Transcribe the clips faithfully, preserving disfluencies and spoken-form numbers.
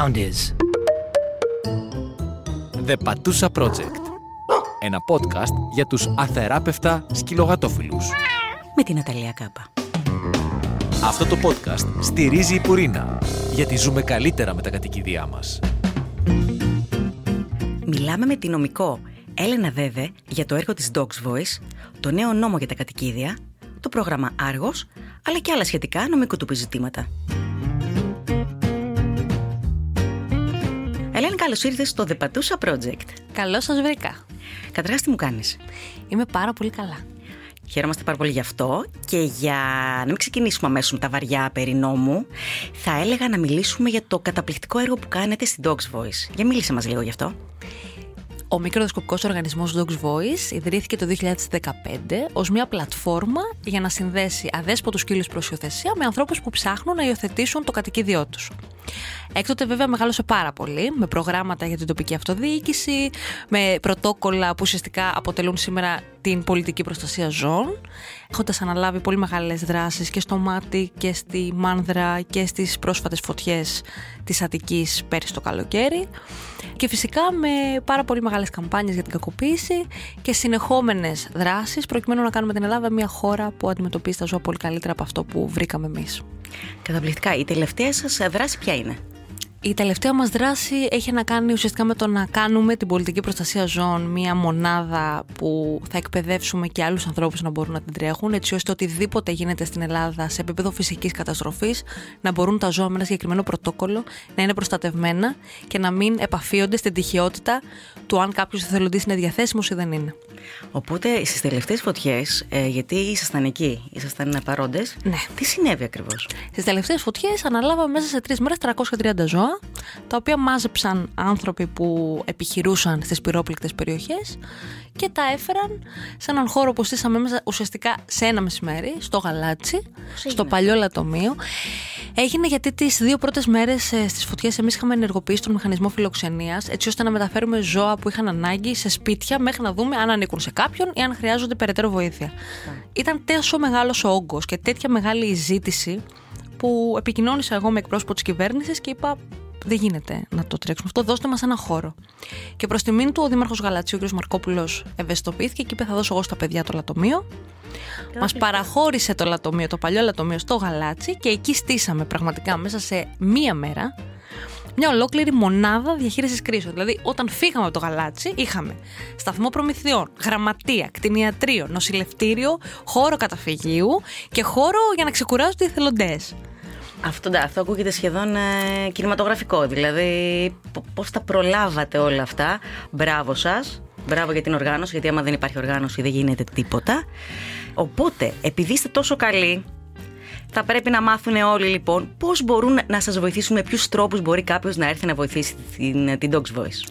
sound is. The Patousa Project. Ένα podcast για τους αθεράπευτα σκυλογατόφιλους. Με την Νατάλια Κάππα. Αυτό το podcast στηρίζει η Πουρίνα, γιατί ζούμε καλύτερα με τα κατοικίδια μας. Μιλάμε με την νομικό Έλενα Δέδε για το έργο της Dogs Voice, το νέο νόμο για τα κατοικίδια, το πρόγραμμα Άργος, αλλά και άλλα σχετικά νομικού του ζητήματα. Ελένη, καλώς ήρθες στο The Patousa Project. Καλώς σας βρήκα. Καταρχάς, τι μου κάνεις? Είμαι πάρα πολύ καλά. Χαίρομαστε πάρα πολύ γι' αυτό. Και για να μην ξεκινήσουμε αμέσως με τα βαριά περί νόμου, θα έλεγα να μιλήσουμε για το καταπληκτικό έργο που κάνετε στην Dogs Voice. Για μίλησε μας λίγο γι' αυτό. Ο μικροσκοπικός οργανισμός Dogs Voice ιδρύθηκε το δύο χιλιάδες δεκαπέντε ως μια πλατφόρμα για να συνδέσει αδέσποτους σκύλους προς υιοθεσία με ανθρώπους που ψάχνουν να υιοθετήσουν το κατοικίδιό τους. Έκτοτε βέβαια μεγάλωσε πάρα πολύ, με προγράμματα για την τοπική αυτοδιοίκηση, με πρωτόκολλα που ουσιαστικά αποτελούν σήμερα την πολιτική προστασία ζώων, έχοντας αναλάβει πολύ μεγάλες δράσεις και στο Μάτι και στη Μάνδρα και στις πρόσφατες φωτιές της Αττικής πέρυσι το καλοκαίρι, και φυσικά με πάρα πολύ μεγάλες καμπάνιες για την κακοποίηση και συνεχόμενες δράσεις προκειμένου να κάνουμε την Ελλάδα μια χώρα που αντιμετωπίζει τα ζώα πολύ καλύτερα από αυτό που βρήκαμε εμείς. Καταπληκτικά. Η τελευταία σας δράση ποια είναι? Η τελευταία μας δράση έχει να κάνει ουσιαστικά με το να κάνουμε την πολιτική προστασία ζώων μια μονάδα που θα εκπαιδεύσουμε και άλλους ανθρώπους να μπορούν να την τρέχουν, έτσι ώστε οτιδήποτε γίνεται στην Ελλάδα σε επίπεδο φυσικής καταστροφής να μπορούν τα ζώα με ένα συγκεκριμένο πρωτόκολλο να είναι προστατευμένα και να μην επαφίονται στην τυχιότητα του αν κάποιος εθελοντής είναι διαθέσιμος ή δεν είναι. Οπότε στις τελευταίες φωτιές, ε, γιατί ήσασταν εκεί, ήσασταν παρόντες, ναι. Τι συνέβη ακριβώς? Στις τελευταίες φωτιές αναλάβαμε μέσα σε τρεις μέρες τριακόσια τριάντα ζώα, τα οποία μάζεψαν άνθρωποι που επιχειρούσαν στις πυρόπληκτες περιοχές και τα έφεραν σε έναν χώρο που στήσαμε μέσα ουσιαστικά σε ένα μεσημέρι, στο Γαλάτσι, στο παλιό λατομείο. Έγινε γιατί τις δύο πρώτες μέρες στις φωτιές εμείς είχαμε ενεργοποιήσει τον μηχανισμό φιλοξενίας, έτσι ώστε να μεταφέρουμε ζώα που είχαν ανάγκη σε σπίτια μέχρι να δούμε αν ανήκουν σε κάποιον ή αν χρειάζονται περαιτέρω βοήθεια. Yeah. Ήταν τόσο μεγάλος ο όγκος και τέτοια μεγάλη η ζήτηση που επικοινώνησα εγώ με εκπρόσωπο της κυβέρνησης και είπα: δεν γίνεται να το τρέξουμε αυτό, δώστε μας ένα χώρο. Και προς τιμήν του, ο Δήμαρχος Γαλατσίου, ο κ. Μαρκόπουλος, ευαισθητοποιήθηκε και είπε: θα δώσω εγώ στα παιδιά το λατομείο. Μας παραχώρησε το λατομείο, το παλιό λατομείο, στο Γαλάτσι, και εκεί στήσαμε πραγματικά μέσα σε μία μέρα μια ολόκληρη μονάδα διαχείρισης κρίσεων. Δηλαδή, όταν φύγαμε από το Γαλάτσι, είχαμε σταθμό προμηθειών, γραμματεία, κτηνιατρίο, νοσηλευτήριο, χώρο καταφυγίου και χώρο για να ξεκουράζονται οι εθελοντές. Αυτό, αυτό ακούγεται σχεδόν ε, κινηματογραφικό. Δηλαδή, πώς τα προλάβατε όλα αυτά. Μπράβο σας. Μπράβο για την οργάνωση, γιατί άμα δεν υπάρχει οργάνωση δεν γίνεται τίποτα. Οπότε, επειδή είστε τόσο καλοί, θα πρέπει να μάθουν όλοι λοιπόν πώς μπορούν να σας βοηθήσουν, με ποιους τρόπους μπορεί κάποιος να έρθει να βοηθήσει την, την Dogs Voice.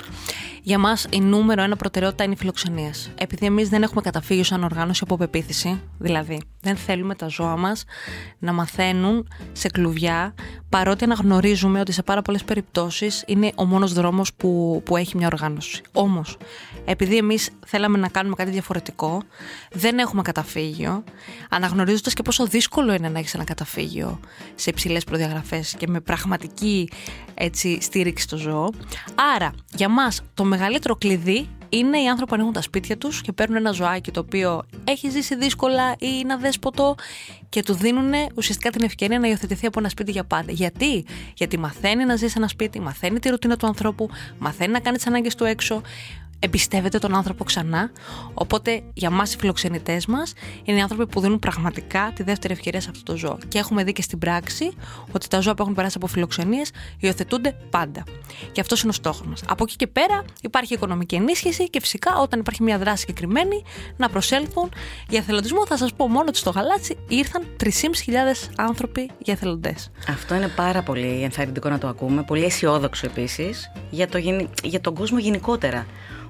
Για μας η νούμερο ένα προτεραιότητα είναι η φιλοξενία. Επειδή εμείς δεν έχουμε καταφύγιο σαν οργάνωση από πεποίθηση, δηλαδή δεν θέλουμε τα ζώα μας να μαθαίνουν σε κλουβιά, παρότι αναγνωρίζουμε ότι σε πάρα πολλές περιπτώσεις είναι ο μόνος δρόμος που, που έχει μια οργάνωση. Όμως, επειδή εμείς θέλαμε να κάνουμε κάτι διαφορετικό, δεν έχουμε καταφύγιο, αναγνωρίζοντας και πόσο δύσκολο είναι να έχεις ένα καταφύγιο σε υψηλές προδιαγραφές και με πραγματική, έτσι, στήριξη στο ζώο. Άρα, για μας το μεγαλύτερο κλειδί είναι οι άνθρωποι που ανοίγουν τα σπίτια τους και παίρνουν ένα ζωάκι το οποίο έχει ζήσει δύσκολα ή είναι αδέσποτο και του δίνουν ουσιαστικά την ευκαιρία να υιοθετηθεί από ένα σπίτι για πάντα. Γιατί? Γιατί μαθαίνει να ζει σε ένα σπίτι, μαθαίνει τη ρουτίνα του ανθρώπου, μαθαίνει να κάνει τις ανάγκες του έξω, εμπιστεύεται τον άνθρωπο ξανά. Οπότε για μας οι φιλοξενητές μας είναι οι άνθρωποι που δίνουν πραγματικά τη δεύτερη ευκαιρία σε αυτό το ζώο. Και έχουμε δει και στην πράξη ότι τα ζώα που έχουν περάσει από φιλοξενίες υιοθετούνται πάντα. Και αυτός είναι ο στόχος μας. Από εκεί και πέρα υπάρχει οικονομική ενίσχυση και φυσικά όταν υπάρχει μια δράση συγκεκριμένη να προσέλθουν για εθελοντισμό. Θα σας πω μόνο ότι στο Γαλάτσι ήρθαν τρεις χιλιάδες πεντακόσιοι άνθρωποι για εθελοντές. Αυτό είναι πάρα πολύ ενθαρρυντικό να το ακούμε. Πολύ αισιόδοξο επίσης για, το, για τον κόσμο γενικότερα.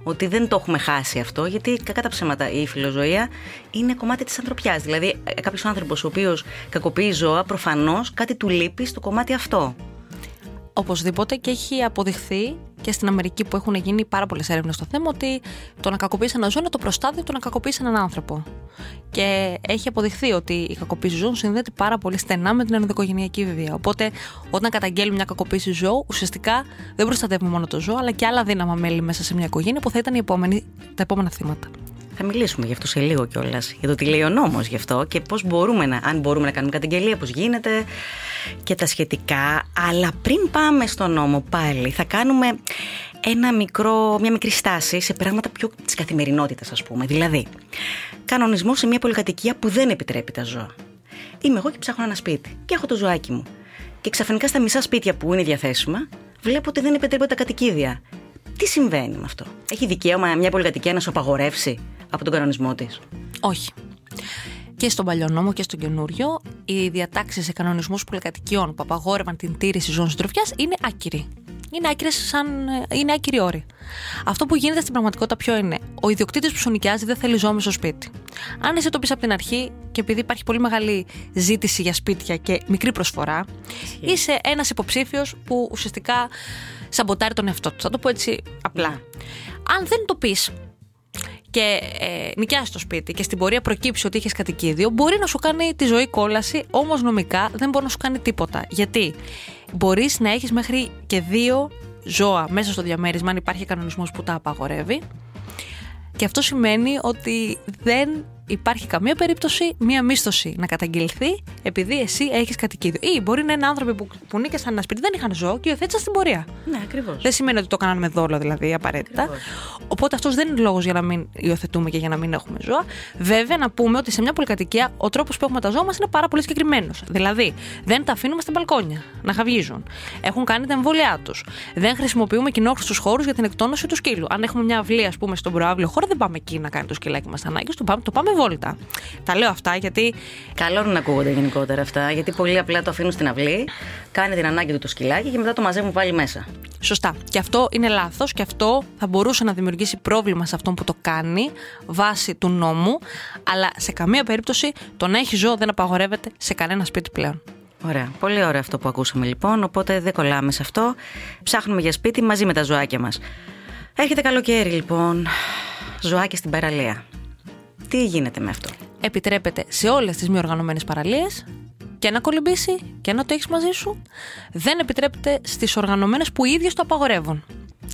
Ότι δεν το έχουμε χάσει αυτό, γιατί κακά τα ψέματα η φιλοζωία είναι κομμάτι της ανθρωπιάς. Δηλαδή, κάποιος άνθρωπος ο οποίος κακοποιεί ζώα, προφανώς κάτι του λείπει στο κομμάτι αυτό. Οπωσδήποτε, και έχει αποδειχθεί και στην Αμερική που έχουν γίνει πάρα πολλές έρευνες στο θέμα ότι το να κακοποιείς ένα ζώο είναι το προστάδιο του να κακοποιείς έναν άνθρωπο. Και έχει αποδειχθεί ότι η κακοποίηση ζώων συνδέεται πάρα πολύ στενά με την ενδοοικογενειακή βία. Οπότε, όταν καταγγέλνουμε μια κακοποίηση ζώου, ουσιαστικά δεν προστατεύουμε μόνο το ζώο, αλλά και άλλα δύναμα μέλη μέσα σε μια οικογένεια που θα ήταν οι επόμενοι, τα επόμενα θύματα. Θα μιλήσουμε γι' αυτό σε λίγο κιόλας, για το τι λέει ο νόμος γι' αυτό και πώς μπορούμε να, αν μπορούμε να κάνουμε καταγγελία, πώς γίνεται και τα σχετικά. Αλλά πριν πάμε στο νόμο πάλι, θα κάνουμε ένα μικρό, μια μικρή στάση σε πράγματα πιο της καθημερινότητας, ας πούμε. Δηλαδή, κανονισμό σε μια πολυκατοικία που δεν επιτρέπει τα ζώα. Είμαι εγώ και ψάχνω ένα σπίτι και έχω το ζωάκι μου. Και ξαφνικά στα μισά σπίτια που είναι διαθέσιμα, βλέπω ότι δεν επιτρέπονται τα κατοικίδια. Τι συμβαίνει με αυτό? Έχει δικαίωμα μια πολυκατοικία να σου απαγορεύσει από τον κανονισμό της? Όχι. Και στον παλιό νόμο και στον καινούριο, οι διατάξεις σε κανονισμούς πολυκατοικιών που απαγόρευαν την τήρηση ζώων συντροφιάς είναι άκυροι. Είναι άκυρες σαν... είναι άκυροι όροι. Αυτό που γίνεται στην πραγματικότητα ποιο είναι? Ο ιδιοκτήτης που σου νοικιάζει δεν θέλει ζώο στο σπίτι. Αν εσύ το πεις από την αρχή και επειδή υπάρχει πολύ μεγάλη ζήτηση για σπίτια και μικρή προσφορά, Εσύ. είσαι ένας υποψήφιος που ουσιαστικά σαμποτάρει τον εαυτό του. Θα το πω έτσι απλά. Αν δεν το πεις και ε, νοικιάσεις το σπίτι και στην πορεία προκύψει ότι είχες κατοικίδιο, μπορεί να σου κάνει τη ζωή κόλαση, όμως νομικά δεν μπορεί να σου κάνει τίποτα. Γιατί μπορείς να έχεις μέχρι και δύο ζώα μέσα στο διαμέρισμα, αν υπάρχει κανονισμός που τα απαγορεύει. Και αυτό σημαίνει ότι δεν υπάρχει καμία περίπτωση μία μίσθωση να καταγγελθεί επειδή εσύ έχεις κατοικίδιο. Ή μπορεί να είναι άνθρωποι που, που νίκησαν ένα σπίτι, δεν είχαν ζώο και υιοθέτησαν στην πορεία. Ναι, ακριβώς. Δεν σημαίνει ότι το κάναμε με δόλο, δηλαδή, απαραίτητα. Ακριβώς. Οπότε αυτός δεν είναι λόγος για να μην υιοθετούμε και για να μην έχουμε ζώα. Βέβαια, να πούμε ότι σε μια πολυκατοικία ο τρόπος που έχουμε τα ζώα μας είναι πάρα πολύ συγκεκριμένος. Δηλαδή, δεν τα αφήνουμε στα μπαλκόνια να χαυγίζουν. Έχουν κάνει τα εμβόλια τους. Δεν χρησιμοποιούμε κοινόχρηστους χώρους για την εκτόνωση του σκύλου. Αν έχουμε μια αυλή, ας πούμε, στον προαύλιο χώρο, δεν πάμε εκεί να κάνει το σκυλάκι μας ανάγκες, το πάμε, το πάμε βόλτα. Τα λέω αυτά γιατί. Καλό να ακούγονται γενικότερα αυτά, γιατί πολύ απλά το αφήνουν στην αυλή, κάνει την ανάγκη του το σκυλάκι και μετά το μαζεύουν πάλι μέσα. Σωστά. Και αυτό είναι λάθος και αυτό θα μπορούσε να δημιουργήσει πρόβλημα σε αυτόν που το κάνει βάσει του νόμου, αλλά σε καμία περίπτωση το να έχει ζώο δεν απαγορεύεται σε κανένα σπίτι πλέον. Ωραία. Πολύ ωραίο αυτό που ακούσαμε λοιπόν, οπότε δεν κολλάμε σε αυτό. Ψάχνουμε για σπίτι μαζί με τα ζωάκια μας. Έρχεται καλοκαίρι λοιπόν. Ζωάκια στην παραλία. Τι γίνεται με αυτό? Επιτρέπεται σε όλες τις μη οργανωμένες παραλίες και να κολυμπήσει και να το έχεις μαζί σου. Δεν επιτρέπεται στις οργανωμένες που οι ίδιες το απαγορεύουν.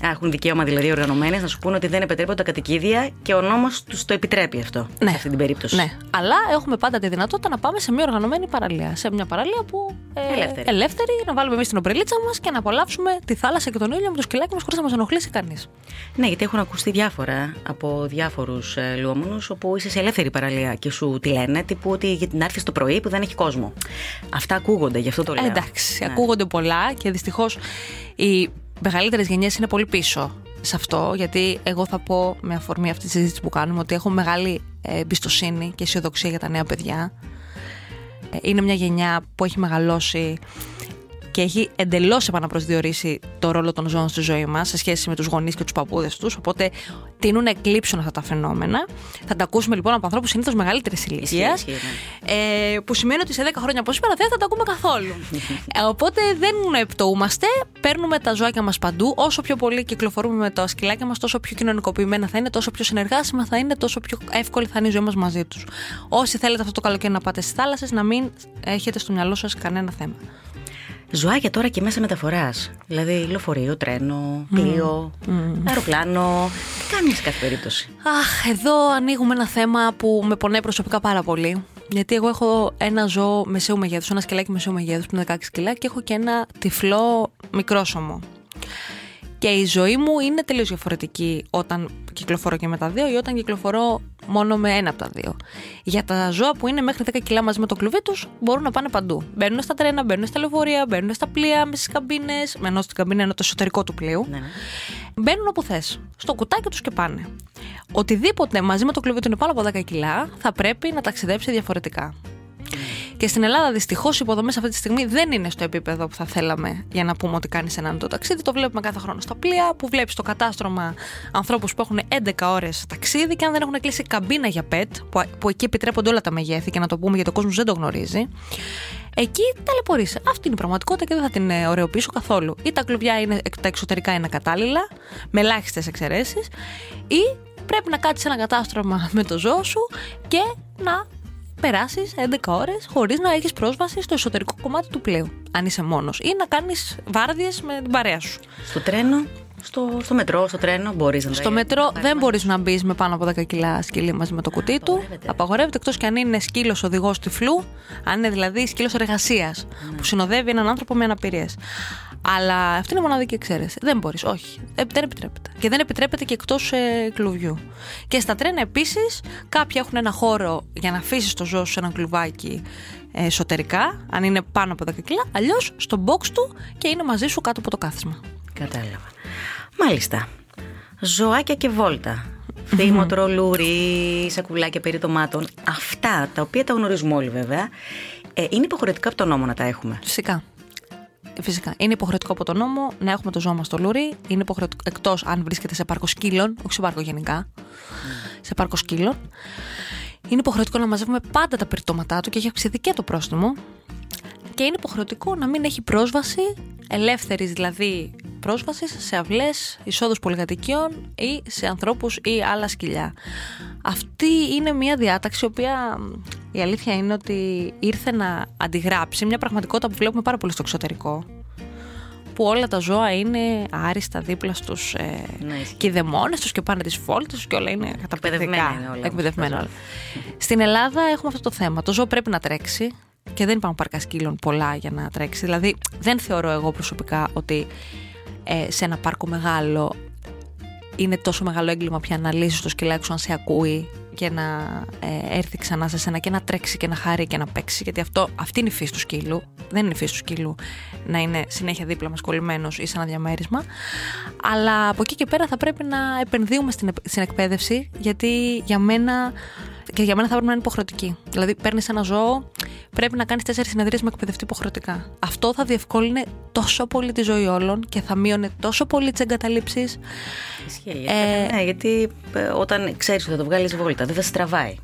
Έχουν δικαίωμα δηλαδή οι οργανωμένες να σου πούνε ότι δεν επιτρέπονται τα κατοικίδια και ο νόμος τους το επιτρέπει αυτό. Ναι. Σε αυτή την περίπτωση. Ναι. Αλλά έχουμε πάντα τη δυνατότητα να πάμε σε μια οργανωμένη παραλία. Σε μια παραλία που. Ε, ελεύθερη. ελεύθερη, να βάλουμε εμείς την ομπρελίτσα μας και να απολαύσουμε τη θάλασσα και τον ήλιο με το σκυλάκι μας χωρίς να μας ενοχλήσει κανείς. Ναι, γιατί έχουν ακουστεί διάφορα από διάφορους ε, λουόμενους όπου είσαι σε ελεύθερη παραλία και σου τη λένε τύπου ότι για την άρθει το πρωί που δεν έχει κόσμο. Αυτά ακούγονται, γι' αυτό το λέω. Εντάξει, ναι. Ακούγονται πολλά και δυστυχώς η. Μεγαλύτερες γενιές είναι πολύ πίσω σε αυτό, γιατί εγώ θα πω με αφορμή αυτή τη συζήτηση που κάνουμε ότι έχω μεγάλη εμπιστοσύνη και αισιοδοξία για τα νέα παιδιά. Είναι μια γενιά που έχει μεγαλώσει και έχει εντελώς επαναπροσδιορίσει το ρόλο των ζώων στη ζωή μας σε σχέση με τους γονείς και τους παππούδες τους. Οπότε τείνουν να εκλείψουν αυτά τα φαινόμενα. Θα τα ακούσουμε λοιπόν από ανθρώπους συνήθως μεγαλύτερης ηλικίας, ε, που σημαίνει ότι σε δέκα χρόνια από σήμερα δεν θα τα ακούμε καθόλου. Οπότε δεν επτοούμαστε, παίρνουμε τα ζωάκια μας παντού. Όσο πιο πολύ κυκλοφορούμε με τα σκυλάκια μας, τόσο πιο κοινωνικοποιημένα θα είναι, τόσο πιο συνεργάσιμα θα είναι, τόσο πιο εύκολη θα είναι η ζωή μας μαζί τους. Όσοι θέλετε αυτό το καλοκαίρι να πάτε στις θάλασσες, να μην έχετε στο μυαλό σας κανένα θέμα. Ζωάκια τώρα και μέσα μεταφοράς. Δηλαδή λεωφορείο, τρένο, πλοίο, mm. αεροπλάνο. Τι κάνουμε σε κάθε περίπτωση? Αχ, εδώ ανοίγουμε ένα θέμα που με πονάει προσωπικά πάρα πολύ. Γιατί εγώ έχω ένα ζώο μεσαίου μεγέθους, ένα σκυλάκι μεσαίου μεγέθους που είναι δεκαέξι κιλά και έχω και ένα τυφλό μικρόσωμο. Και η ζωή μου είναι τελείως διαφορετική όταν κυκλοφορώ και με τα δύο ή όταν κυκλοφορώ μόνο με ένα από τα δύο. Για τα ζώα που είναι μέχρι δέκα κιλά μαζί με το κλουβί τους, μπορούν να πάνε παντού. Μπαίνουν στα τρένα, μπαίνουν στα λεωφορεία, μπαίνουν στα πλοία, μέσα στις καμπίνες, ενώ στην καμπίνα είναι το εσωτερικό του πλοίου. Ναι, ναι. Μπαίνουν όπου θες, στο κουτάκι τους και πάνε. Οτιδήποτε μαζί με το κλουβί του είναι πάνω από δέκα κιλά, θα πρέπει να ταξιδέψει διαφορετικά. Και στην Ελλάδα, δυστυχώς, οι υποδομές αυτή τη στιγμή δεν είναι στο επίπεδο που θα θέλαμε για να πούμε ότι κάνεις ένα το ταξίδι. Το βλέπουμε κάθε χρόνο στα πλοία, που βλέπεις το κατάστρωμα ανθρώπους που έχουν έντεκα ώρες ταξίδι και αν δεν έχουν κλείσει καμπίνα για pet, που εκεί επιτρέπονται όλα τα μεγέθη, και να το πούμε για τον κόσμο που δεν το γνωρίζει. εκεί ταλαιπωρείσαι. Αυτή είναι η πραγματικότητα και δεν θα την ωρεοποιήσω καθόλου. Ή τα κλουβιά είναι, τα εξωτερικά είναι κατάλληλα, με ελάχιστες εξαιρέσεις, ή πρέπει να κάτσεις ένα κατάστρωμα με το ζώο σου και να περάσεις έντεκα ώρες χωρίς να έχεις πρόσβαση στο εσωτερικό κομμάτι του πλοίου, αν είσαι μόνος, ή να κάνεις βάρδιες με την παρέα σου. Στο τρένο. Στο, στο μετρό, στο τρένο μπορείς να μπεις. Στο μετρό δεν μπορείς να μπεις με πάνω από δέκα κιλά σκυλί μαζί με το κουτί Α, του. Απαγορεύεται, εκτός και αν είναι σκύλος οδηγός τυφλού, αν είναι δηλαδή σκύλος εργασίας, mm. που συνοδεύει έναν άνθρωπο με αναπηρίες. Αλλά αυτή είναι η μοναδική εξαίρεση. Δεν μπορείς, όχι. Ε, δεν επιτρέπεται. Και δεν επιτρέπεται και εκτός ε, κλουβιού. Και στα τρένα επίσης, κάποιοι έχουν ένα χώρο για να αφήσεις το ζώο σου σε ένα κλουβάκι εσωτερικά, αν είναι πάνω από δέκα κιλά, αλλιώς στο box του και είναι μαζί σου κάτω από το κάθισμα. Κατάλαβα. Μάλιστα. Ζωάκια και βόλτα. Θύμο, τρολούρι, σακουλάκια περί τομάτων. Αυτά τα οποία τα γνωρίζουμε όλοι βέβαια. Ε, είναι υποχρεωτικά από τον νόμο να τα έχουμε. Φυσικά. Φυσικά. Είναι υποχρεωτικό από τον νόμο να έχουμε το ζώο μας στο λουρί. Είναι υποχρεωτικό εκτός αν βρίσκεται σε πάρκο σκύλων, όχι σε πάρκο γενικά. Mm. Σε πάρκο σκύλων. Είναι υποχρεωτικό να μαζεύουμε πάντα τα περιτώματά του και έχει αυξηθεί και το πρόστιμο. Και είναι υποχρεωτικό να μην έχει πρόσβαση, ελεύθερης δηλαδή πρόσβασης, σε αυλές, εισόδους πολυκατοικιών ή σε ανθρώπους ή άλλα σκυλιά. Αυτή είναι μια διάταξη, η οποία η αλήθεια είναι ότι ήρθε να αντιγράψει μια πραγματικότητα που βλέπουμε πάρα πολύ στο εξωτερικό, που όλα τα ζώα είναι άριστα δίπλα στους ε, ναι, κηδεμόνες τους και πάνε τις φόλτες τους και όλα είναι καταπαιδευμένα. Εκπαιδευμένα όλα. Στην Ελλάδα έχουμε αυτό το θέμα. Το ζώο πρέπει να τρέξει. Και δεν υπάρχουν πάρκα σκύλων πολλά για να τρέξει. Δηλαδή δεν θεωρώ εγώ προσωπικά ότι ε, σε ένα πάρκο μεγάλο είναι τόσο μεγάλο έγκλημα πια να λύσεις το σκυλάκι σου αν σε ακούει και να ε, έρθει ξανά σε σένα και να τρέξει και να χαρεί και να παίξει. Γιατί αυτό, αυτή είναι η φύση του σκύλου. Δεν είναι η φύση του σκύλου να είναι συνέχεια δίπλα μας κολλημένος ή σε ένα διαμέρισμα. Αλλά από εκεί και πέρα θα πρέπει να επενδύουμε στην, στην εκπαίδευση, γιατί για μένα... Και για μένα θα πρέπει να είναι υποχρεωτική. Δηλαδή, παίρνεις ένα ζώο, πρέπει να κάνεις τέσσερις συνεδρίες με εκπαιδευτή υποχρεωτικά. Αυτό θα διευκόλυνε τόσο πολύ τη ζωή όλων και θα μείωνε τόσο πολύ τις εγκαταλείψεις. Ισχύει. Ε, ναι, γιατί όταν ξέρεις ότι θα το βγάλεις βόλτα, δεν θα σε τραβάει.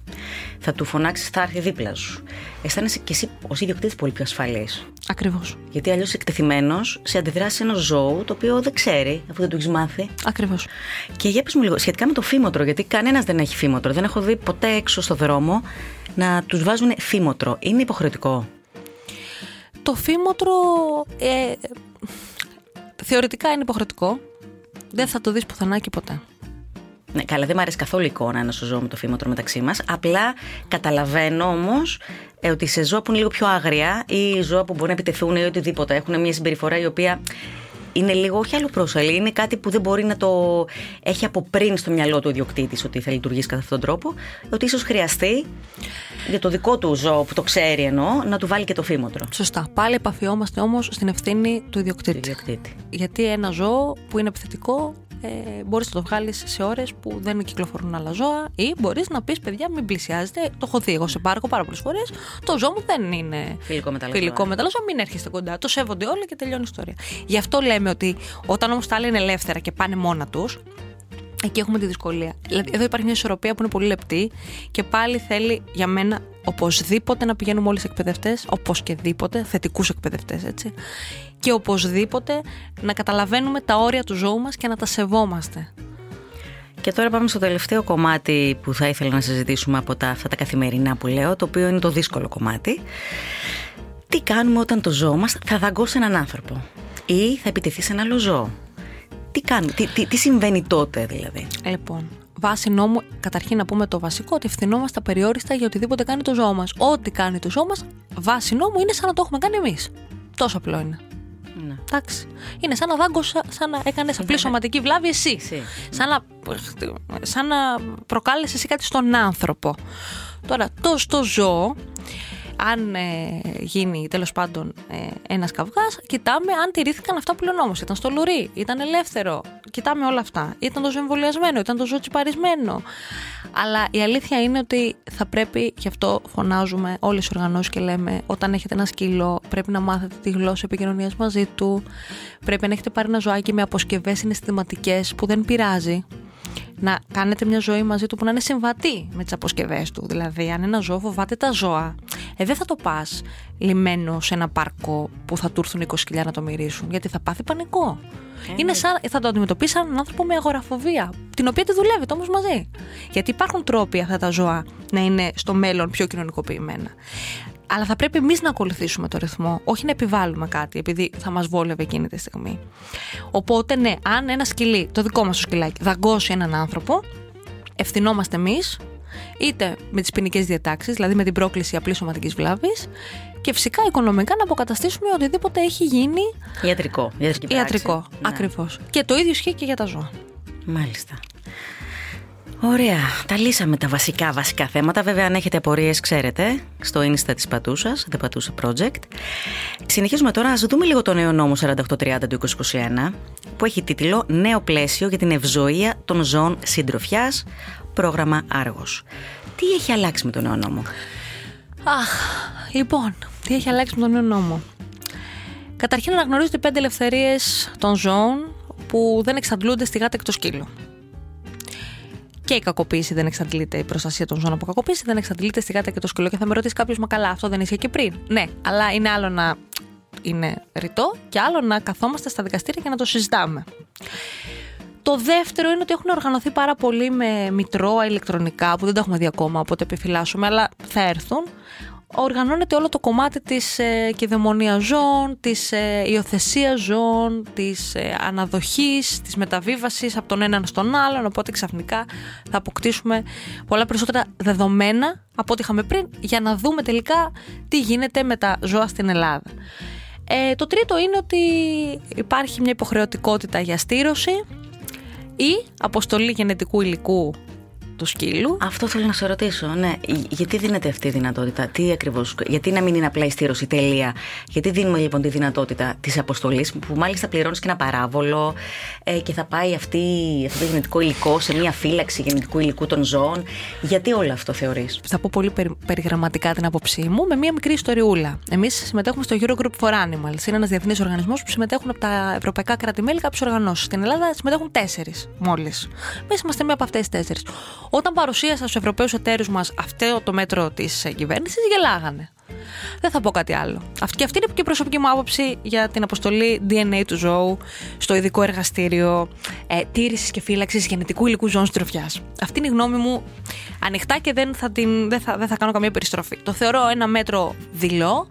Θα του φωνάξεις, θα έρθει δίπλα σου. Αισθάνεσαι κι εσύ ως ιδιοκτήτης πολύ πιο ασφαλής. Ακριβώς. Γιατί αλλιώς είσαι εκτεθειμένος σε αντιδράσεις ενός ζώου το οποίο δεν ξέρει, αφού δεν του έχεις μάθει. Ακριβώς. Και για πες μου λίγο σχετικά με το φήμωτρο, γιατί κανένας δεν έχει φήμωτρο. Δεν έχω δει ποτέ έξω στο δρόμο να τους βάζουν φήμωτρο. Είναι υποχρεωτικό? Το φήμωτρο ε, θεωρητικά είναι υποχρεωτικό. Δεν θα το δεις πουθενά και ποτέ. Ναι, καλά, δεν μου αρέσει καθόλου η εικόνα ενός ζώου με το φήμωτρο μεταξύ μας. Απλά καταλαβαίνω όμως ε, ότι σε ζώα που είναι λίγο πιο άγρια ή ζώα που μπορεί να επιτεθούν ή οτιδήποτε έχουν μια συμπεριφορά η οποία είναι λίγο όχι άλλο πρόσωπη, είναι κάτι που δεν μπορεί να το έχει από πριν στο μυαλό του ο ιδιοκτήτης ότι θα λειτουργήσει κατά αυτόν τον τρόπο, ότι ίσως χρειαστεί για το δικό του ζώο που το ξέρει εννοώ να του βάλει και το φήμωτρο. Σωστά. Πάλι επαφιόμαστε όμως στην ευθύνη του ιδιοκτήτη. Του ιδιοκτήτη. Γιατί ένα ζώο που είναι επιθετικό. Ε, μπορείς να το βγάλεις σε ώρες που δεν κυκλοφορούν άλλα ζώα, ή μπορείς να πεις: παιδιά, μην πλησιάζετε. Το έχω δει εγώ σε πάρκο πάρα πολλές φορές. Το ζώο μου δεν είναι φιλικό με τα ζώα. Μην έρχεστε κοντά. Το σέβονται όλοι και τελειώνει η ιστορία. Γι' αυτό λέμε ότι όταν όμως τα άλλα είναι ελεύθερα και πάνε μόνα τους, εκεί έχουμε τη δυσκολία. Δηλαδή, εδώ υπάρχει μια ισορροπία που είναι πολύ λεπτή και πάλι θέλει για μένα οπωσδήποτε να πηγαίνουμε όλοι σε εκπαιδευτές, οπωσδήποτε, θετικούς εκπαιδευτές, έτσι. Και οπωσδήποτε να καταλαβαίνουμε τα όρια του ζώου μας και να τα σεβόμαστε. Και τώρα πάμε στο τελευταίο κομμάτι που θα ήθελα να συζητήσουμε από τα, αυτά τα καθημερινά που λέω, το οποίο είναι το δύσκολο κομμάτι. Τι κάνουμε όταν το ζώο μας θα δαγκώσει έναν άνθρωπο ή θα επιτεθεί σε ένα άλλο ζώο? Τι κάνουμε, τι, τι, τι συμβαίνει τότε δηλαδή? Λοιπόν, βάσει νόμου, καταρχήν να πούμε το βασικό, ότι ευθυνόμαστε απεριόριστα για οτιδήποτε κάνει το ζώο μας. Ό,τι κάνει το ζώο μας, βάσει νόμου, είναι σαν να το έχουμε κάνει εμείς. Τόσο απλό είναι. Ναι. Εντάξει. Είναι σαν να δάγκωσα, σαν να έκανες απλή σωματική βλάβη εσύ. εσύ. Σαν, να, σαν να προκάλεσες εσύ κάτι στον άνθρωπο. Τώρα, το στο ζώο, αν ε, γίνει τέλος πάντων ε, ένας καυγάς, κοιτάμε αν τηρήθηκαν αυτά που λένε όμως. Ήταν στο λουρί, ήταν ελεύθερο. Κοιτάμε όλα αυτά. Ήταν το ζώο εμβολιασμένο, ήταν το ζώο τσιπαρισμένο. Αλλά η αλήθεια είναι ότι θα πρέπει, γι' αυτό φωνάζουμε όλες τις οργανώσεις και λέμε: όταν έχετε ένα σκύλο, πρέπει να μάθετε τη γλώσσα επικοινωνίας μαζί του. Πρέπει, αν έχετε πάρει ένα ζωάκι με αποσκευές συναισθηματικές, που δεν πειράζει, να κάνετε μια ζωή μαζί του που να είναι συμβατή με τις αποσκευές του. Δηλαδή, αν ένα ζώο φοβάται τα ζώα, ε, δεν θα το πας λιμένο σε ένα πάρκο που θα του έρθουν είκοσι χιλιάδες να το μυρίσουν, γιατί θα πάθει πανικό. Ε, είναι σαν, θα το αντιμετωπίσει σαν έναν άνθρωπο με αγοραφοβία, την οποία τη δουλεύετε όμως μαζί. Γιατί υπάρχουν τρόποι αυτά τα ζώα να είναι στο μέλλον πιο κοινωνικοποιημένα. Αλλά θα πρέπει εμείς να ακολουθήσουμε το ρυθμό, όχι να επιβάλλουμε κάτι επειδή θα μας βόλευε εκείνη τη στιγμή. Οπότε, ναι, αν ένα σκυλί, το δικό μας το σκυλάκι, δαγκώσει έναν άνθρωπο, ευθυνόμαστε εμείς, είτε με τις ποινικές διατάξεις, δηλαδή με την πρόκληση απλής σωματικής βλάβης, και φυσικά οικονομικά να αποκαταστήσουμε οτιδήποτε έχει γίνει ιατρικό. Ιατρικό, ναι. Ακριβώς. Και το ίδιο ισχύει και για τα ζώα. Μάλιστα. Ωραία, τα λύσαμε τα βασικά βασικά θέματα. Βέβαια, αν έχετε απορίες, ξέρετε, στο Insta της Πατούσας, The Patousa Project. Συνεχίζουμε τώρα, ας δούμε λίγο το νέο νόμο σαράντα οκτώ τριάντα του είκοσι είκοσι ένα, που έχει τίτλο «Νέο πλαίσιο για την ευζοία των ζώων συντροφιάς, πρόγραμμα Άργος». Τι έχει αλλάξει με τον νέο νόμο? Αχ, λοιπόν, τι έχει αλλάξει με τον νέο νόμο? Καταρχήν αναγνωρίζονται πέντε ελευθερίες των ζώων που δεν εξαντλούνται στη γάτα και το σκύλο. Και η κακοποίηση δεν εξαντλείται, η προστασία των ζώων από κακοποίηση δεν εξαντλείται στη γάτα και το σκύλο. Και θα με ρωτήσει κάποιος, μα καλά, αυτό δεν ίσχυε και πριν? Ναι, αλλά είναι άλλο να είναι ρητό και άλλο να καθόμαστε στα δικαστήρια και να το συζητάμε. Το δεύτερο είναι ότι έχουν οργανωθεί πάρα πολύ με μητρώα ηλεκτρονικά, που δεν τα έχουμε δει ακόμα, οπότε επιφυλάσσουμε, αλλά θα έρθουν. Οργανώνεται όλο το κομμάτι της ε, κυδαιμονίας ζώων, της ε, υιοθεσίας ζώων, της ε, αναδοχής, της μεταβίβασης από τον έναν στον άλλον, οπότε ξαφνικά θα αποκτήσουμε πολλά περισσότερα δεδομένα από ό,τι είχαμε πριν, για να δούμε τελικά τι γίνεται με τα ζώα στην Ελλάδα. Ε, το τρίτο είναι ότι υπάρχει μια υποχρεωτικότητα για στήρωση ή αποστολή γενετικού υλικού του σκύλου. Αυτό θέλω να σε ρωτήσω, ναι. Γιατί δίνεται αυτή η δυνατότητα, τι ακριβώς, γιατί να μην είναι απλά η στήρωση, τελεία? Γιατί δίνουμε λοιπόν τη δυνατότητα της αποστολής, που μάλιστα πληρώνεις και ένα παράβολο ε, και θα πάει αυτή, αυτό το γενετικό υλικό σε μια φύλαξη γενετικού υλικού των ζώων? Γιατί όλο αυτό θεωρείς? Θα πω πολύ περι, περιγραμματικά την άποψή μου με μια μικρή ιστοριούλα. Εμείς συμμετέχουμε στο Eurogroup for Animals. Είναι ένας διεθνής οργανισμός που συμμετέχουν από τα ευρωπαϊκά κράτη-μέλη κάποιες οργανώσεις. Στην Ελλάδα συμμετέχουν τέσσερις μόλις. Εμείς είμαστε μία από αυτές τις τέσσερις. Όταν παρουσίασα στους Ευρωπαίους εταίρους μας αυτό το μέτρο της κυβέρνησης, γελάγανε. Δεν θα πω κάτι άλλο. Αυτή, και αυτή είναι και η προσωπική μου άποψη για την αποστολή ντι εν έι του ζώου στο ειδικό εργαστήριο ε, τήρησης και φύλαξης γενετικού υλικού ζώων συντροφιάς. Αυτή είναι η γνώμη μου ανοιχτά και δεν θα, την, δεν, θα, δεν θα κάνω καμία περιστροφή. Το θεωρώ ένα μέτρο δειλό,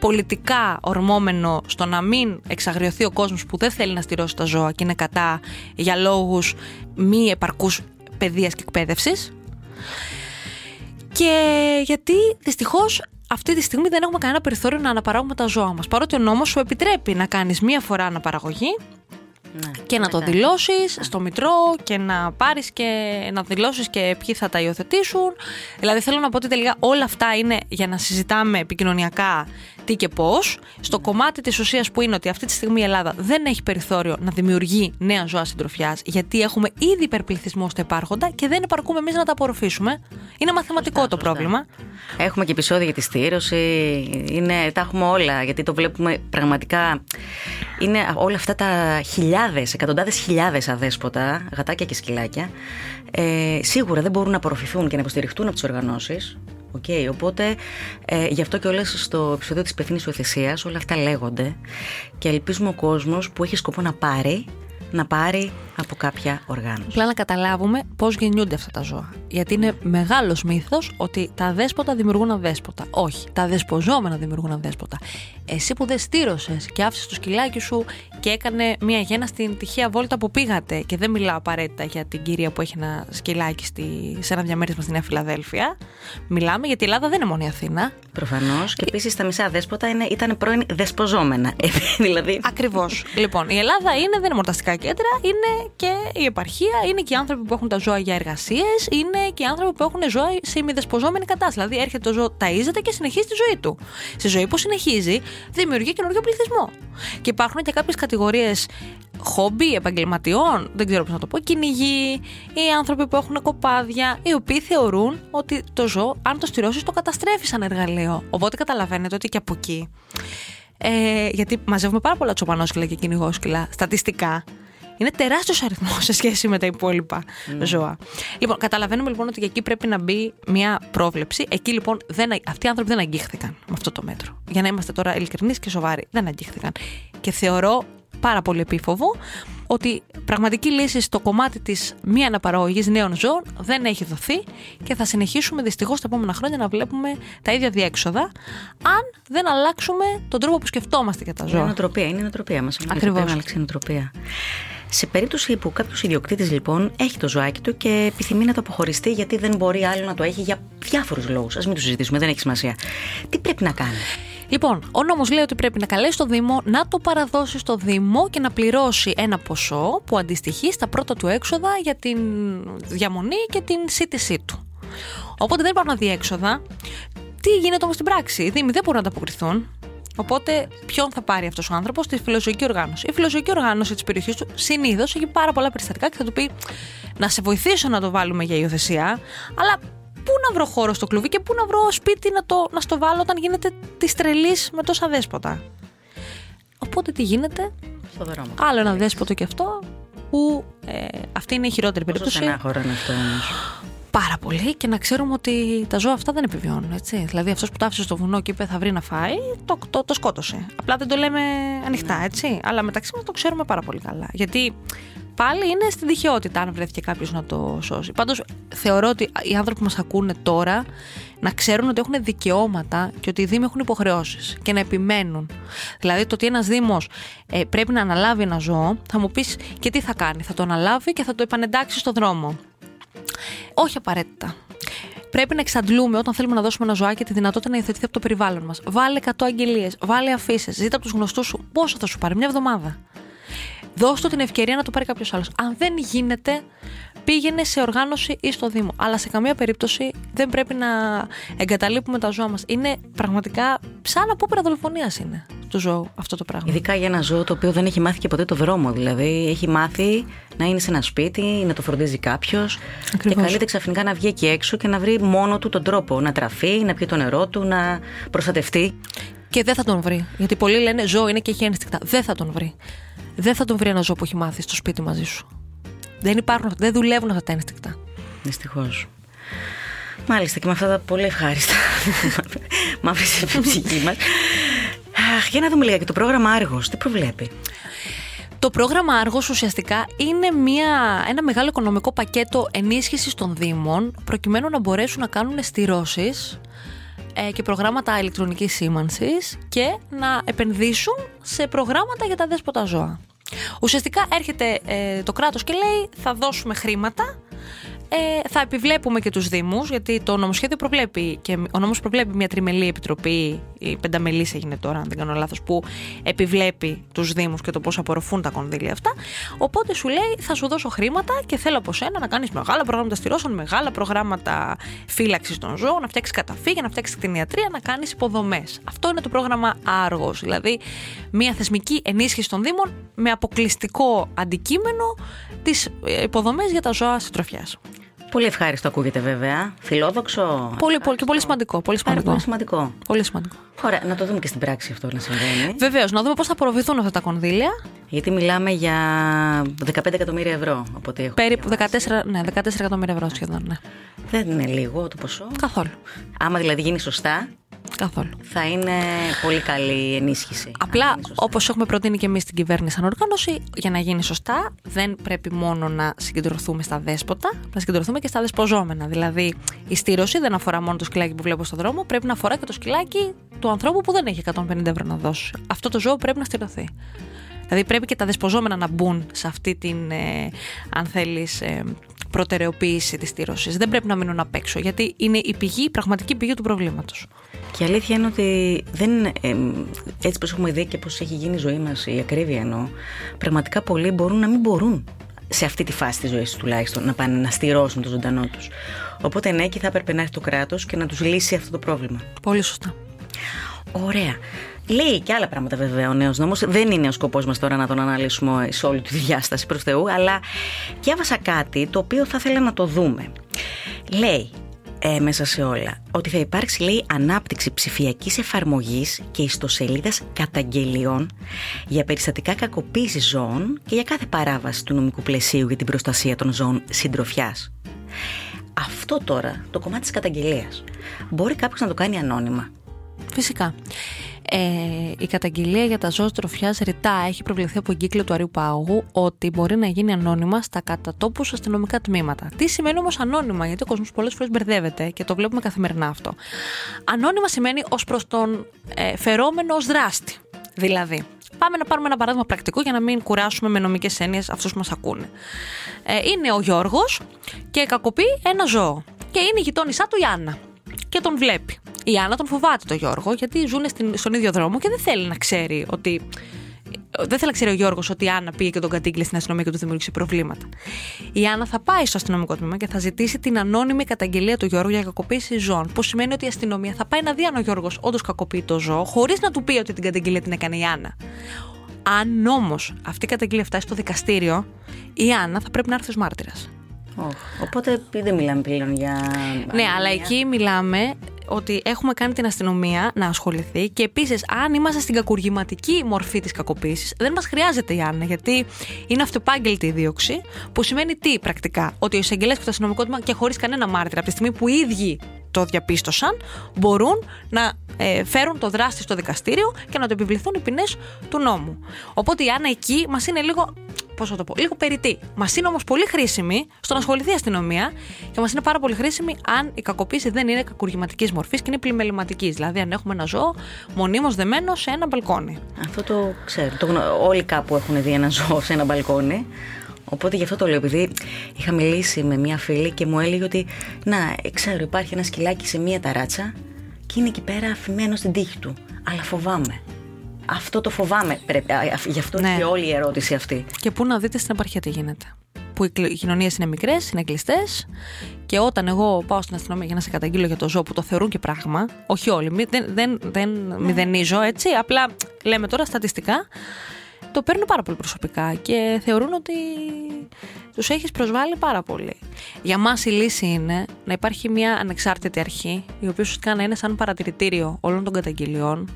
πολιτικά ορμόμενο στο να μην εξαγριωθεί ο κόσμος που δεν θέλει να στηρώσει τα ζώα και είναι κατά για λόγους μη επαρκούς παιδείας και εκπαίδευσης, και γιατί δυστυχώς αυτή τη στιγμή δεν έχουμε κανένα περιθώριο να αναπαράγουμε τα ζώα μας, παρότι ο νόμος σου επιτρέπει να κάνεις μία φορά αναπαραγωγή, ναι, και να μετά το δηλώσεις, ναι, στο μητρό, και να πάρεις και να δηλώσεις και ποιοι θα τα υιοθετήσουν. Δηλαδή θέλω να πω ότι τελικά όλα αυτά είναι για να συζητάμε επικοινωνιακά τι και πώς, στο κομμάτι της ουσίας που είναι ότι αυτή τη στιγμή η Ελλάδα δεν έχει περιθώριο να δημιουργεί νέα ζώα συντροφιάς, γιατί έχουμε ήδη υπερπληθυσμό στα υπάρχοντα και δεν επαρκούμε εμείς να τα απορροφήσουμε. Είναι μαθηματικό σωστά, το πρόβλημα. Σωστά. Έχουμε και επεισόδια για τη στήρωση, είναι, τα έχουμε όλα, γιατί το βλέπουμε πραγματικά. Είναι όλα αυτά τα χιλιάδες, εκατοντάδες χιλιάδες αδέσποτα, γατάκια και σκυλάκια, ε, σίγουρα δεν μπορούν να απορροφηθούν και να υποστηριχτούν από τις οργανώσεις. Okay, οπότε ε, γι' αυτό και όλες στο επεισόδιο της υπευθύνης υιοθεσίας όλα αυτά λέγονται και ελπίζουμε ο κόσμος που έχει σκοπό να πάρει, να πάρει από κάποια οργάνωση. Απλά να καταλάβουμε πώς γεννιούνται αυτά τα ζώα. Γιατί είναι μεγάλος μύθος ότι τα αδέσποτα δημιουργούν αδέσποτα. Όχι, τα αδεσποζόμενα δημιουργούν αδέσποτα. Εσύ που δεν στήρωσες και άφησες το σκυλάκι σου και έκανε μια γέννα στην τυχαία βόλτα που πήγατε, και δεν μιλάω απαραίτητα για την κυρία που έχει ένα σκυλάκι στη, σε ένα διαμέρισμα στη Νέα Φιλαδέλφια. Μιλάμε γιατί η Ελλάδα δεν είναι μόνο η Αθήνα. Προφανώς. Και επίσης τα μισά αδέσποτα ήταν πρώην δεσποζόμενα. Δηλαδή. Ακριβώς. Λοιπόν, η Ελλάδα είναι, δεν είναι μόνο τα αστικά κέντρα, είναι και η επαρχία, είναι και οι άνθρωποι που έχουν τα ζώα για εργασίες, είναι και οι άνθρωποι που έχουν ζώα σε ημιδεσποζόμενη κατάσταση. Δηλαδή, έρχεται το ζώο, ταΐζεται και συνεχίζει τη ζωή του. Στη ζωή που συνεχίζει, δημιουργεί καινούργιο πληθυσμό. Και υπάρχουν και κάποιες κατηγορίες χόμπι, επαγγελματιών, δεν ξέρω πώς να το πω, κυνηγοί, οι άνθρωποι που έχουν κοπάδια, οι οποίοι θεωρούν ότι το ζώο, αν το στηρώσεις, το καταστρέφεις σαν εργαλείο. Οπότε καταλαβαίνετε ότι και από εκεί. Ε, γιατί μαζεύουμε πάρα πολλά τσοπανόσκυλα και κυνηγόσκυλα στατιστικά. είναι τεράστιος αριθμός σε σχέση με τα υπόλοιπα mm. ζώα. Λοιπόν, καταλαβαίνουμε λοιπόν ότι εκεί πρέπει να μπει μια πρόβλεψη. Εκεί λοιπόν δεν, αυτοί οι άνθρωποι δεν αγγίχθηκαν με αυτό το μέτρο. Για να είμαστε τώρα ειλικρινείς και σοβαροί, δεν αγγίχθηκαν. Και θεωρώ πάρα πολύ επίφοβο ότι πραγματική λύση στο κομμάτι της μη αναπαραγωγής νέων ζώων δεν έχει δοθεί και θα συνεχίσουμε δυστυχώς τα επόμενα χρόνια να βλέπουμε τα ίδια διέξοδα αν δεν αλλάξουμε τον τρόπο που σκεφτόμαστε για τα ζώα. Είναι νοοτροπία, είναι νοοτροπία μας. Ακριβώς. Πρέπει να αλλάξει η νοοτροπία. Σε περίπτωση που κάποιος ιδιοκτήτης λοιπόν έχει το ζωάκι του και επιθυμεί να το αποχωριστεί γιατί δεν μπορεί άλλο να το έχει για διάφορους λόγους, ας μην το συζητήσουμε, δεν έχει σημασία. Τι πρέπει να κάνει? Λοιπόν, ο νόμος λέει ότι πρέπει να καλέσει το Δήμο, να το παραδώσει στο Δήμο και να πληρώσει ένα ποσό που αντιστοιχεί στα πρώτα του έξοδα για την διαμονή και την σύντησή του. Οπότε δεν υπάρχουν αδιέξοδα. Τι γίνεται όμως στην πράξη? Οι Δήμοι δεν μπορούν να ανταποκριθούν. Οπότε, ποιον θα πάρει αυτός ο άνθρωπος? Τη φιλοζωική οργάνωση. Η φιλοζωική οργάνωση της περιοχής του συνήθως έχει πάρα πολλά περιστατικά και θα του πει: να σε βοηθήσω να το βάλουμε για υιοθεσία, αλλά πού να βρω χώρο στο κλουβί και πού να βρω σπίτι να, το, να στο βάλω όταν γίνεται τη τρελή με τόσα δέσποτα. Οπότε τι γίνεται? Στο δρόμο. Άλλο ένα δέσποτο και αυτό, που ε, αυτή είναι η χειρότερη περίπτωση. Πόσο στενάχωρο είναι αυτό όμως? Πάρα πολύ, και να ξέρουμε ότι τα ζώα αυτά δεν επιβιώνουν. Έτσι. Δηλαδή, αυτός που τα άφησε στο βουνό και είπε θα βρει να φάει, το, το, το σκότωσε. Απλά δεν το λέμε ανοιχτά, έτσι. Αλλά μεταξύ μας το ξέρουμε πάρα πολύ καλά. Γιατί πάλι είναι στην τυχαιότητα αν βρέθηκε κάποιος να το σώσει. Πάντως, θεωρώ ότι οι άνθρωποι που μας ακούνε τώρα να ξέρουν ότι έχουν δικαιώματα και ότι οι Δήμοι έχουν υποχρεώσεις και να επιμένουν. Δηλαδή, το ότι ένας Δήμος ε, πρέπει να αναλάβει ένα ζώο, θα μου πεις και τι θα κάνει. Θα το αναλάβει και θα το επανεντάξει στον δρόμο. Όχι απαραίτητα. Πρέπει να εξαντλούμε όταν θέλουμε να δώσουμε ένα ζωάκι τη δυνατότητα να υιοθετηθεί από το περιβάλλον μας. Βάλε εκατό αγγελίες, βάλε αφήσεις, ζήτα από τους γνωστούς σου. Πόσο θα σου πάρει? Μια εβδομάδα. Δώσ' του την ευκαιρία να το πάρει κάποιος άλλος. Αν δεν γίνεται, πήγαινε σε οργάνωση ή στο Δήμο. Αλλά σε καμία περίπτωση δεν πρέπει να εγκαταλείπουμε τα ζώα μας. Είναι πραγματικά σαν απόπειρα δολοφονίας είναι του ζώου αυτό το πράγμα. Ειδικά για ένα ζώο το οποίο δεν έχει μάθει και ποτέ το δρόμο. Δηλαδή έχει μάθει να είναι σε ένα σπίτι, να το φροντίζει κάποιος. Και καλείται ξαφνικά να βγει εκεί έξω και να βρει μόνο του τον τρόπο. Να τραφεί, να πιει το νερό του, να προστατευτεί. Και δεν θα τον βρει. Γιατί πολλοί λένε ζώο είναι και έχει ένστικτα. Δεν θα τον βρει. Δεν θα τον βρει ένα ζώο που έχει μάθει στο σπίτι μαζί σου. Δεν υπάρχουν, δεν δουλεύουν αυτά τα ένστικτα. Δυστυχώς. Μάλιστα, και με αυτά τα πολύ ευχάριστα μαύρισε η ψυχή μας. Αχ, για να δούμε λίγα και το πρόγραμμα Άργος. Τι προβλέπει? Το πρόγραμμα Άργος ουσιαστικά είναι μια, ένα μεγάλο οικονομικό πακέτο ενίσχυσης των Δήμων προκειμένου να μπορέσουν να κάνουν στηρώσεις και προγράμματα ηλεκτρονικής σήμανσης και να επενδύσουν σε προγράμματα για τα δέσποτα ζώα. Ουσιαστικά έρχεται ε, το κράτος και λέει θα δώσουμε χρήματα, ε, θα επιβλέπουμε και τους Δήμους, γιατί το νομοσχέδιο προβλέπει και ο νόμος προβλέπει μια τριμελή επιτροπή, η πενταμελής έγινε τώρα αν δεν κάνω λάθος, που επιβλέπει τους Δήμους και το πώς απορροφούν τα κονδύλια αυτά. Οπότε σου λέει θα σου δώσω χρήματα και θέλω από σένα να κάνεις μεγάλα προγράμματα στηρώσεων, μεγάλα προγράμματα φύλαξης των ζώων, να φτιάξεις καταφύγια, να φτιάξεις κτηνιατρία, να κάνεις υποδομές. Αυτό είναι το πρόγραμμα Άργος, δηλαδή μια θεσμική ενίσχυση των Δήμων με αποκλειστικό αντικείμενο τις υποδομές για τα ζώα συντροφιάς. Πολύ ευχάριστο ακούγεται βέβαια. Φιλόδοξο. Πολύ, πολύ και πολύ σημαντικό. Πολύ σημαντικό. Πολύ σημαντικό. Πολύ σημαντικό. Ωραία, να το δούμε και στην πράξη αυτό να συμβαίνει. Βεβαίως, να δούμε πώς θα προωθηθούν αυτά τα κονδύλια. Γιατί μιλάμε για δεκαπέντε εκατομμύρια ευρώ. Περίπου δεκατέσσερα, ναι, δεκατέσσερα εκατομμύρια ευρώ σχεδόν. Ναι. Δεν είναι λίγο το ποσό. Καθόλου. Άμα δηλαδή γίνει σωστά. Καθόλου. Θα είναι πολύ καλή ενίσχυση. Απλά, όπως έχουμε προτείνει και εμείς στην κυβέρνηση σαν οργάνωση, για να γίνει σωστά, δεν πρέπει μόνο να συγκεντρωθούμε στα δέσποτα, να συγκεντρωθούμε και στα δεσποζόμενα. Δηλαδή, η στήρωση δεν αφορά μόνο το σκυλάκι που βλέπω στον δρόμο, πρέπει να αφορά και το σκυλάκι του ανθρώπου που δεν έχει εκατόν πενήντα ευρώ να δώσει. Αυτό το ζώο πρέπει να στηρωθεί. Δηλαδή, πρέπει και τα δεσποζόμενα να μπουν σε αυτή την, ε, αν θέλεις, ε, προτεραιοποίηση της στήρωσης. Δεν πρέπει να μείνουν απ' έξω, γιατί είναι η πηγή, η πραγματική πηγή του προβλήματος. Και η αλήθεια είναι ότι δεν, ε, έτσι πως έχουμε δει και πως έχει γίνει η ζωή μας, η ακρίβεια εννοώ, πραγματικά πολλοί μπορούν να μην μπορούν σε αυτή τη φάση της ζωής τους τουλάχιστον να πάνε να στηρώσουν το ζωντανό τους. Οπότε ναι, και θα έπρεπε να έρθει το κράτος και να τους λύσει αυτό το πρόβλημα. Πολύ σωστά. Ωραία. Λέει και άλλα πράγματα βέβαια ο νέος νόμος. Δεν είναι ο σκοπός μας τώρα να τον αναλύσουμε σε όλη τη διάσταση προς Θεού, αλλά διάβασα κάτι το οποίο θα ήθελα να το δούμε. Λέει ε, μέσα σε όλα. Ότι θα υπάρξει, λέει, ανάπτυξη ψηφιακής εφαρμογής και ιστοσελίδας καταγγελιών για περιστατικά κακοποίησης ζώων και για κάθε παράβαση του νομικού πλαισίου για την προστασία των ζώων συντροφιάς. Αυτό τώρα, το κομμάτι της καταγγελίας, μπορεί κάποιος να το κάνει ανώνυμα. Φυσικά. Ε, η καταγγελία για τα ζώα συντροφιάς ρητά έχει προβλεφθεί από εγκύκλιο του Αρείου Πάγου ότι μπορεί να γίνει ανώνυμα στα κατατόπους αστυνομικά τμήματα. Τι σημαίνει όμως ανώνυμα, γιατί ο κόσμος πολλές φορές μπερδεύεται και το βλέπουμε καθημερινά αυτό. Ανώνυμα σημαίνει ως προς τον ε, φερόμενο ως δράστη. Δηλαδή, πάμε να πάρουμε ένα παράδειγμα πρακτικό για να μην κουράσουμε με νομικές έννοιες αυτούς που μας ακούνε. Ε, είναι ο Γιώργος και κακοποιεί ένα ζώο. Και είναι η γειτόνισά του η Άννα. Και τον βλέπει. Η Άννα τον φοβάται τον Γιώργο, γιατί ζουν στην, στον ίδιο δρόμο και δεν θέλει να ξέρει ότι. Δεν θέλει να ξέρει ο Γιώργος ότι η Άννα πήγε και τον κατήγγειλε στην αστυνομία και του δημιούργησε προβλήματα. Η Άννα θα πάει στο αστυνομικό τμήμα και θα ζητήσει την ανώνυμη καταγγελία του Γιώργου για κακοποίηση ζώων. Που σημαίνει ότι η αστυνομία θα πάει να δει αν ο Γιώργος όντως κακοποιεί το ζώο, χωρίς να του πει ότι την καταγγελία την έκανε η Άννα. Αν όμως αυτή η καταγγελία φτάσει στο δικαστήριο, η Άννα θα πρέπει να έρθει ως μάρτυρας. Oh, οπότε δεν μιλάμε πλέον για. Ναι, αλλά εκεί μιλάμε ότι έχουμε κάνει την αστυνομία να ασχοληθεί και επίσης, αν είμαστε στην κακουργηματική μορφή της κακοποίησης, δεν μας χρειάζεται η Άννα, γιατί είναι αυτοεπάγγελτη η δίωξη, που σημαίνει τι πρακτικά, ότι ο εισαγγελέας και το αστυνομικό τμήμα και χωρίς κανένα μάρτυρα, από τη στιγμή που οι ίδιοι το διαπίστωσαν, μπορούν να ε, φέρουν το δράστη στο δικαστήριο και να το επιβληθούν οι ποινές του νόμου. Οπότε η Άννα εκεί μας είναι λίγο. Πώς θα το πω, λίγο περιττή. Μας είναι όμως πολύ χρήσιμη στο να ασχοληθεί η αστυνομία και μας είναι πάρα πολύ χρήσιμη αν η κακοποίηση δεν είναι κακουργηματικής μορφής και είναι πλημεληματικής. Δηλαδή, αν έχουμε ένα ζώο μονίμως δεμένο σε ένα μπαλκόνι. Αυτό το ξέρω. Το γνω... Όλοι κάπου έχουν δει ένα ζώο σε ένα μπαλκόνι. Οπότε γι' αυτό το λέω, επειδή είχα μιλήσει με μια φίλη και μου έλεγε ότι να, ξέρω, υπάρχει ένα σκυλάκι σε μια ταράτσα και είναι εκεί πέρα αφημένο στην τύχη του. Αλλά φοβάμαι. Αυτό το φοβάμαι. Πρέπει, γι' αυτό είναι και όλη η ερώτηση αυτή. Και πού να δείτε στην επαρχία τι γίνεται. Που οι κοινωνίες είναι μικρές, είναι κλειστές. Και όταν εγώ πάω στην αστυνομία για να σε καταγγείλω για το ζώο που το θεωρούν και πράγμα, όχι όλοι, δεν, δεν, δεν μηδενίζω έτσι, απλά λέμε τώρα στατιστικά, το παίρνουν πάρα πολύ προσωπικά και θεωρούν ότι τους έχεις προσβάλει πάρα πολύ. Για μας η λύση είναι να υπάρχει μια ανεξάρτητη αρχή, η οποία ουσιαστικά να είναι σαν παρατηρητήριο όλων των καταγγελιών.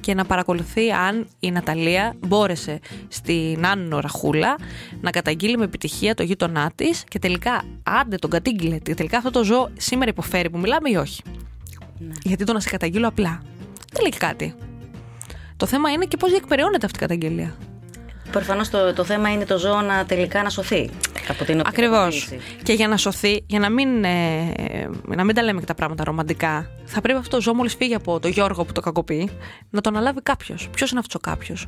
Και να παρακολουθεί αν η Ναταλία μπόρεσε στην Άνω Ραχούλα να καταγγείλει με επιτυχία το γείτονά της και τελικά, άντε τον κατήγγειλε, τελικά αυτό το ζώο σήμερα υποφέρει που μιλάμε ή όχι. Ναι. Γιατί το να σε καταγγείλω απλά δεν λέει κάτι. Το θέμα είναι και πώς διεκπεραιώνεται αυτή η καταγγελία. Προφανώς το, το θέμα είναι το ζώο να τελικά να σωθεί. Ακριβώς. Και για να σωθεί, για να μην, ε, να μην τα λέμε και τα πράγματα ρομαντικά, θα πρέπει αυτό το ζώο, μόλις φύγει από τον Γιώργο που το κακοποιεί, να τον αναλάβει κάποιος. Ποιος είναι αυτός ο κάποιος?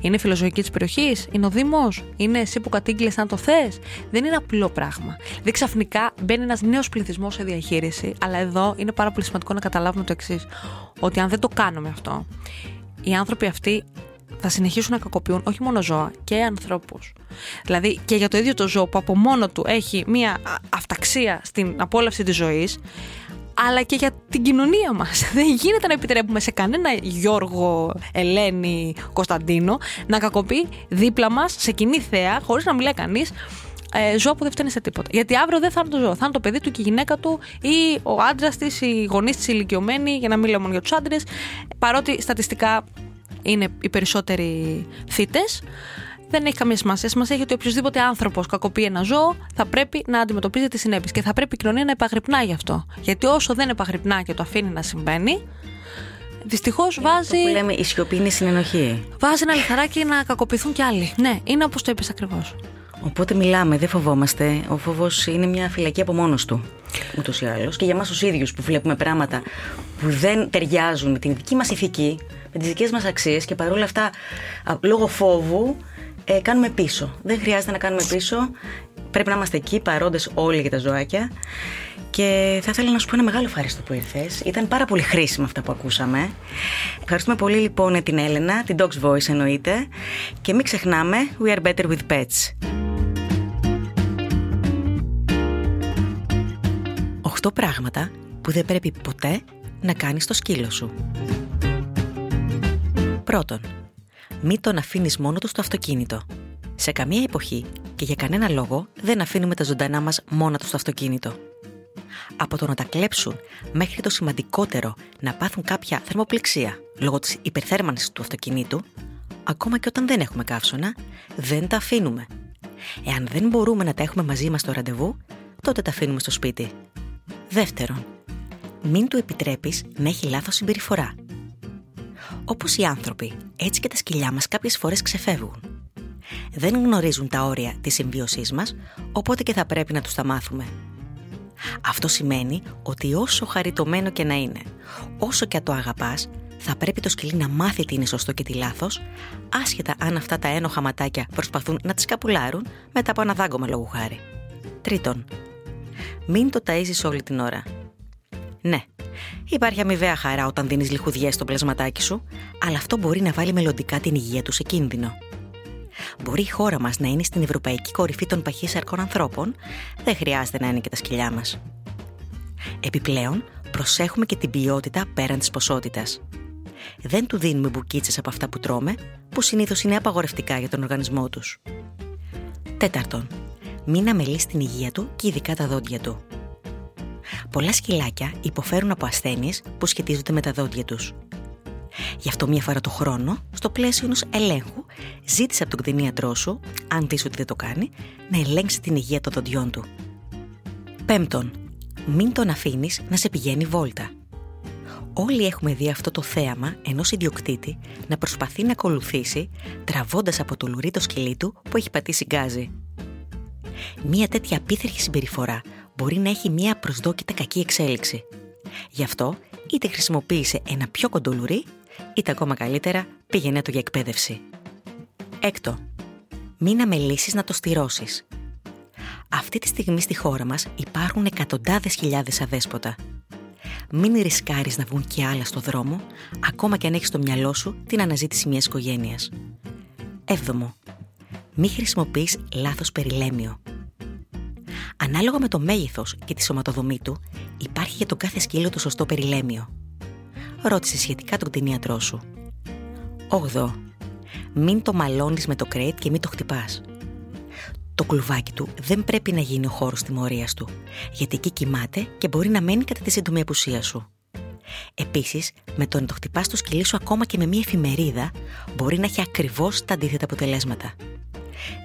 Είναι η φιλοζωική της περιοχής? Είναι ο Δήμος? Είναι εσύ που κατήγγειλες να το θες? Δεν είναι απλό πράγμα. Δηλαδή ξαφνικά μπαίνει ένας νέος πληθυσμός σε διαχείριση, αλλά εδώ είναι πάρα πολύ σημαντικό να καταλάβουμε το εξής, ότι αν δεν το κάνουμε αυτό, οι άνθρωποι αυτοί θα συνεχίσουν να κακοποιούν όχι μόνο ζώα και ανθρώπους. Δηλαδή και για το ίδιο το ζώο που από μόνο του έχει μια αυταξία στην απόλαυση της ζωής, αλλά και για την κοινωνία μας. Δεν γίνεται να επιτρέπουμε σε κανένα Γιώργο, Ελένη, Κωνσταντίνο να κακοποιεί δίπλα μας σε κοινή θέα, χωρίς να μιλάει κανείς, ε, ζώα που δεν φταίνε σε τίποτα. Γιατί αύριο δεν θα είναι το ζώο, θα είναι το παιδί του και η γυναίκα του ή ο άντρας της, οι γονείς της ηλικιωμένοι, για να μην λέω μόνο για τους άντρες, παρότι στατιστικά είναι οι περισσότεροι θύτες. Δεν έχει καμία σημασία. Σημασία έχει ότι οποιοδήποτε άνθρωπος κακοποιεί ένα ζώο θα πρέπει να αντιμετωπίζει τις συνέπειες και θα πρέπει η κοινωνία να επαγρυπνά γι' αυτό. Γιατί όσο δεν επαγρυπνά και το αφήνει να συμβαίνει, δυστυχώς βάζει. Αυτό που λέμε, η σιωπή είναι η συνενοχή. Βάζει ένα λιθαράκι να κακοποιηθούν κι άλλοι. Ναι, είναι όπως το είπες ακριβώς. Οπότε μιλάμε, δεν φοβόμαστε. Ο φόβος είναι μια φυλακή από μόνος του. Ούτως ή άλλως. Και για εμάς τους ίδιους που βλέπουμε πράγματα που δεν ταιριάζουν με την δική μας ηθική, με τις δικές μας αξίες και παρόλα αυτά, λόγω φόβου, ε, κάνουμε πίσω. Δεν χρειάζεται να κάνουμε πίσω. Πρέπει να είμαστε εκεί, παρόντες όλοι για τα ζωάκια. Και θα ήθελα να σου πω ένα μεγάλο ευχαριστώ που ήρθες. Ήταν πάρα πολύ χρήσιμα αυτά που ακούσαμε. Ευχαριστούμε πολύ λοιπόν την Έλενα, την Dogs Voice εννοείται. Και μην ξεχνάμε, we are better with pets. οκτώ πράγματα που δεν πρέπει ποτέ να κάνεις στο σκύλο σου. Πρώτον, μην τον αφήνεις μόνο του στο αυτοκίνητο. Σε καμία εποχή και για κανένα λόγο δεν αφήνουμε τα ζωντανά μας μόνα του στο αυτοκίνητο. από το να τα κλέψουν μέχρι το σημαντικότερο να πάθουν κάποια θερμοπληξία λόγω της υπερθέρμανσης του αυτοκινήτου, ακόμα και όταν δεν έχουμε καύσωνα, δεν τα αφήνουμε. Εάν δεν μπορούμε να τα έχουμε μαζί μας στο ραντεβού, τότε τα αφήνουμε στο σπίτι. Δεύτερον, μην του επιτρέπεις να έχει λάθος συμπεριφορά. Όπως οι άνθρωποι, έτσι και τα σκυλιά μας κάποιες φορές ξεφεύγουν. Δεν γνωρίζουν τα όρια της συμβίωσής μας, οπότε και θα πρέπει να τους τα μάθουμε. Αυτό σημαίνει ότι όσο χαριτωμένο και να είναι, όσο και αν το αγαπάς, θα πρέπει το σκυλί να μάθει τι είναι σωστό και τι λάθος, άσχετα αν αυτά τα ένοχα ματάκια προσπαθούν να τις καπουλάρουν μετά από ένα δάγκωμα λόγου χάρη. Τρίτον, μην το ταΐζεις όλη την ώρα. Ναι, υπάρχει αμοιβαία χαρά όταν δίνεις λιχουδιές στο πλασματάκι σου, αλλά αυτό μπορεί να βάλει μελλοντικά την υγεία του σε κίνδυνο. Μπορεί η χώρα μας να είναι στην ευρωπαϊκή κορυφή των παχύσαρκων ανθρώπων, δεν χρειάζεται να είναι και τα σκυλιά μας. Επιπλέον, προσέχουμε και την ποιότητα πέραν της ποσότητας. Δεν του δίνουμε μπουκίτσες από αυτά που τρώμε, που συνήθως είναι απαγορευτικά για τον οργανισμό τους. Τέταρτον, μην αμελείς την υγεία του και ειδικά τα δόντια του. Πολλά σκυλάκια υποφέρουν από ασθένειες που σχετίζονται με τα δόντια τους. Γι' αυτό μία φορά το χρόνο, στο πλαίσιο ενός ελέγχου, ζήτησε από τον κτηνίατρό σου, αν δεις ότι δεν το κάνει, να ελέγξει την υγεία των δοντιών του. Πέμπτον, μην τον αφήνεις να σε πηγαίνει βόλτα. Όλοι έχουμε δει αυτό το θέαμα ενός ιδιοκτήτη να προσπαθεί να ακολουθήσει, τραβώντας από το λουρί το σκυλί του που έχει πατήσει γκάζι. Μία τέτοια απίθαρχη συμπεριφορά μπορεί να έχει μία απροσδόκητα κακή εξέλιξη. Γι' αυτό είτε χρησιμοποίησε ένα πιο κοντό λουρί, είτε ακόμα καλύτερα πήγαινε το για εκπαίδευση. Έκτο, μην αμελήσεις να το στηρώσεις. Αυτή τη στιγμή στη χώρα μας υπάρχουν εκατοντάδες χιλιάδες αδέσποτα. Μην ρισκάρεις να βγουν και άλλα στο δρόμο, ακόμα και αν έχεις στο μυαλό σου την αναζήτηση μιας οικογένειας. Έβδομο, μην χρησιμοποιείς λάθος περιλέμιο. Ανάλογα με το μέγεθος και τη σωματοδομή του, υπάρχει για τον κάθε σκύλο το σωστό περιλέμιο. Ρώτησε σχετικά τον κτηνίατρό σου. Όγδοο, μην το μαλώνεις με το κρέιτ και μην το χτυπάς. Το κλουβάκι του δεν πρέπει να γίνει ο χώρος τιμωρίας του, γιατί εκεί κοιμάται και μπορεί να μένει κατά τη σύντομη απουσία σου. Επίσης, με το να το χτυπάς το σκυλί σου ακόμα και με μία εφημερίδα, μπορεί να έχει ακριβώς τα αντίθετα αποτελέσματα.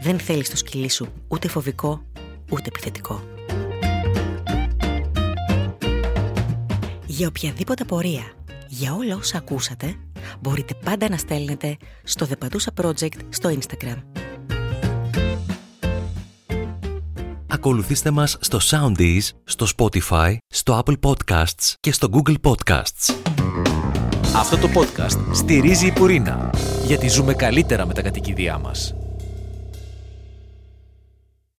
Δεν θέλεις το σκυλί σου ούτε φοβικό, ούτε επιθετικό. Για οποιαδήποτε πορεία, για όλα όσα ακούσατε, μπορείτε πάντα να στέλνετε στο The Patousa Project στο Instagram. Ακολουθήστε μας στο Soundees, στο Spotify, στο Apple Podcasts και στο Google Podcasts. Αυτό το podcast στηρίζει η Πουρίνα, γιατί ζούμε καλύτερα με τα κατοικίδια μας.